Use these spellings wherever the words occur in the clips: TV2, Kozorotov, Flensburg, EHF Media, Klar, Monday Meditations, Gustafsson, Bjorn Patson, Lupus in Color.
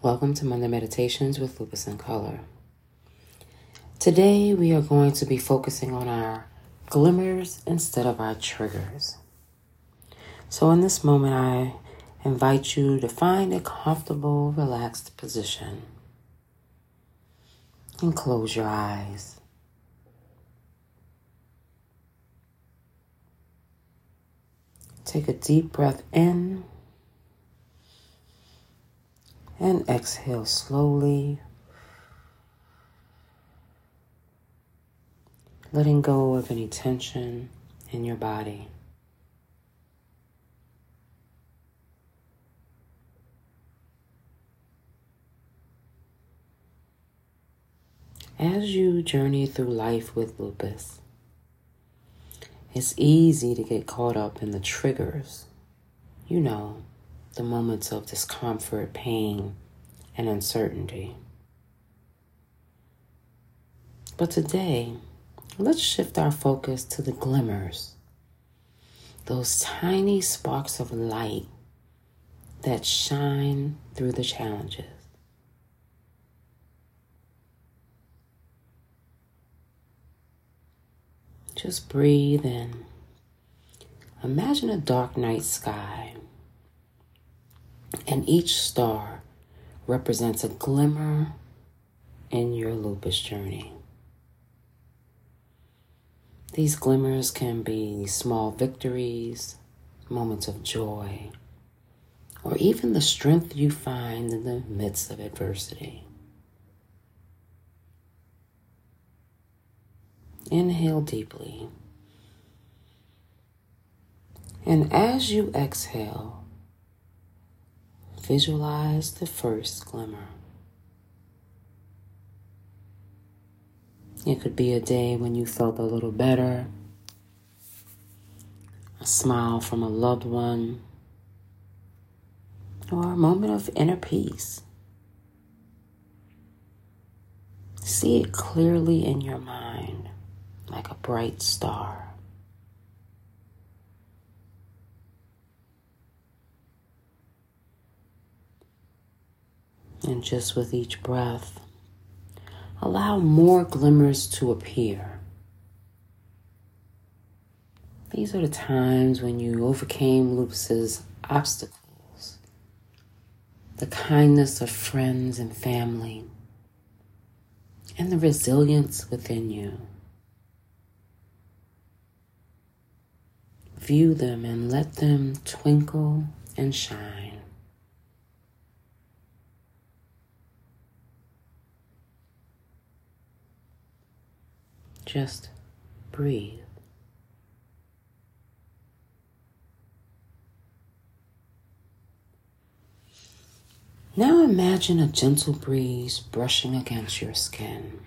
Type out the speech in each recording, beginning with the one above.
Welcome to Monday Meditations with Lupus in Color. Today we are going to be focusing on our glimmers instead of our triggers. So in this moment, I invite you to find a comfortable, relaxed position and close your eyes. Take a deep breath in and exhale slowly, letting go of any tension in your body. As you journey through life with lupus, it's easy to get caught up in the triggers, the moments of discomfort, pain, and uncertainty. But today, let's shift our focus to the glimmers, those tiny sparks of light that shine through the challenges. Just breathe in. Imagine a dark night sky, and each star represents a glimmer in your lupus journey. These glimmers can be small victories, moments of joy, or even the strength you find in the midst of adversity. Inhale deeply. And as you exhale, visualize the first glimmer. It could be a day when you felt a little better, a smile from a loved one, or a moment of inner peace. See it clearly in your mind, like a bright star. And just with each breath, allow more glimmers to appear. These are the times when you overcame lupus's obstacles, the kindness of friends and family, and the resilience within you. View them and let them twinkle and shine. Just breathe. Now imagine a gentle breeze brushing against your skin.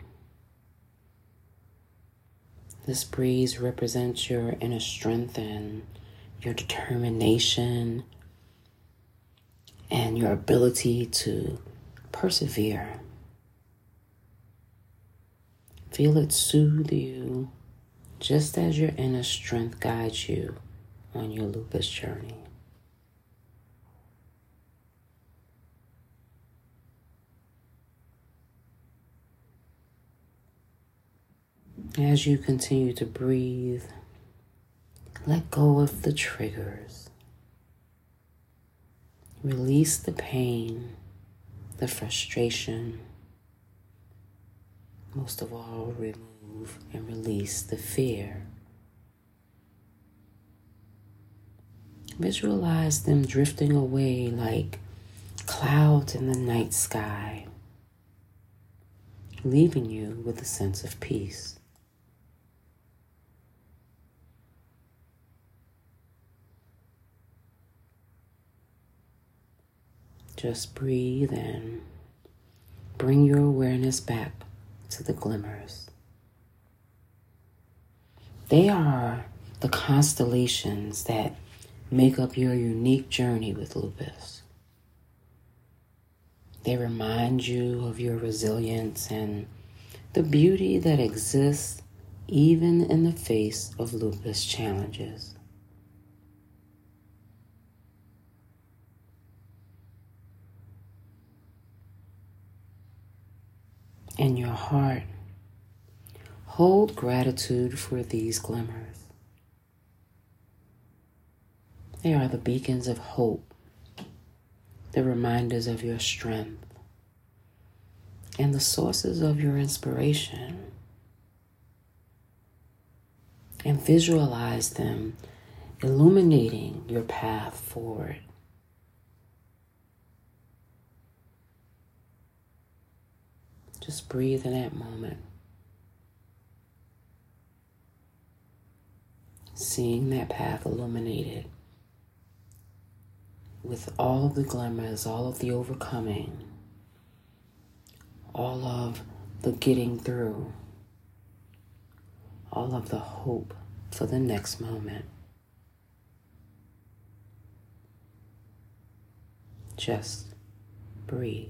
This breeze represents your inner strength and your determination and your ability to persevere. Feel it soothe you just as your inner strength guides you on your lupus journey. As you continue to breathe, let go of the triggers. Release the pain, the frustration. Most of all, remove and release the fear. Visualize them drifting away like clouds in the night sky, leaving you with a sense of peace. Just breathe in. Bring your awareness back to the glimmers. They are the constellations that make up your unique journey with lupus. They remind you of your resilience and the beauty that exists even in the face of lupus challenges. in your heart. Hold gratitude for these glimmers. They are the beacons of hope, the reminders of your strength, and the sources of your inspiration. And visualize them illuminating your path forward. Just breathe in that moment. Seeing that path illuminated with all of the glimmers, all of the overcoming, all of the getting through, all of the hope for the next moment. Just breathe.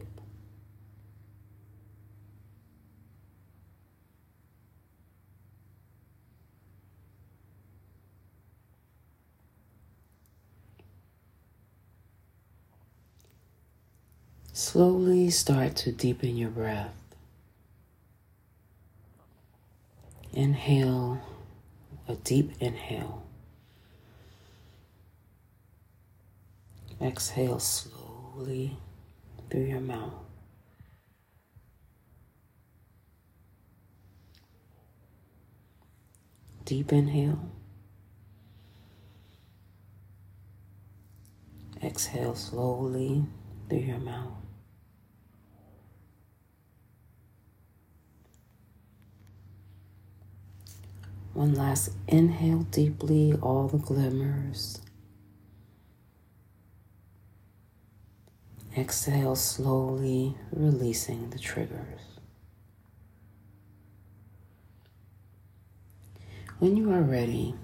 Slowly start to deepen your breath. Inhale, a deep inhale. Exhale slowly through your mouth. Deep inhale. Exhale slowly through your mouth. One last inhale deeply, all the glimmers. Exhale slowly, releasing the triggers. When you are ready,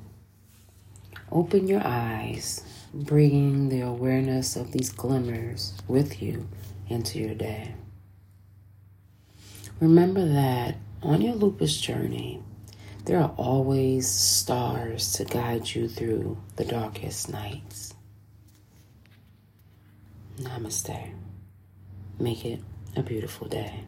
open your eyes, bringing the awareness of these glimmers with you into your day. Remember that on your lupus journey, there are always stars to guide you through the darkest nights. Namaste. Make it a beautiful day.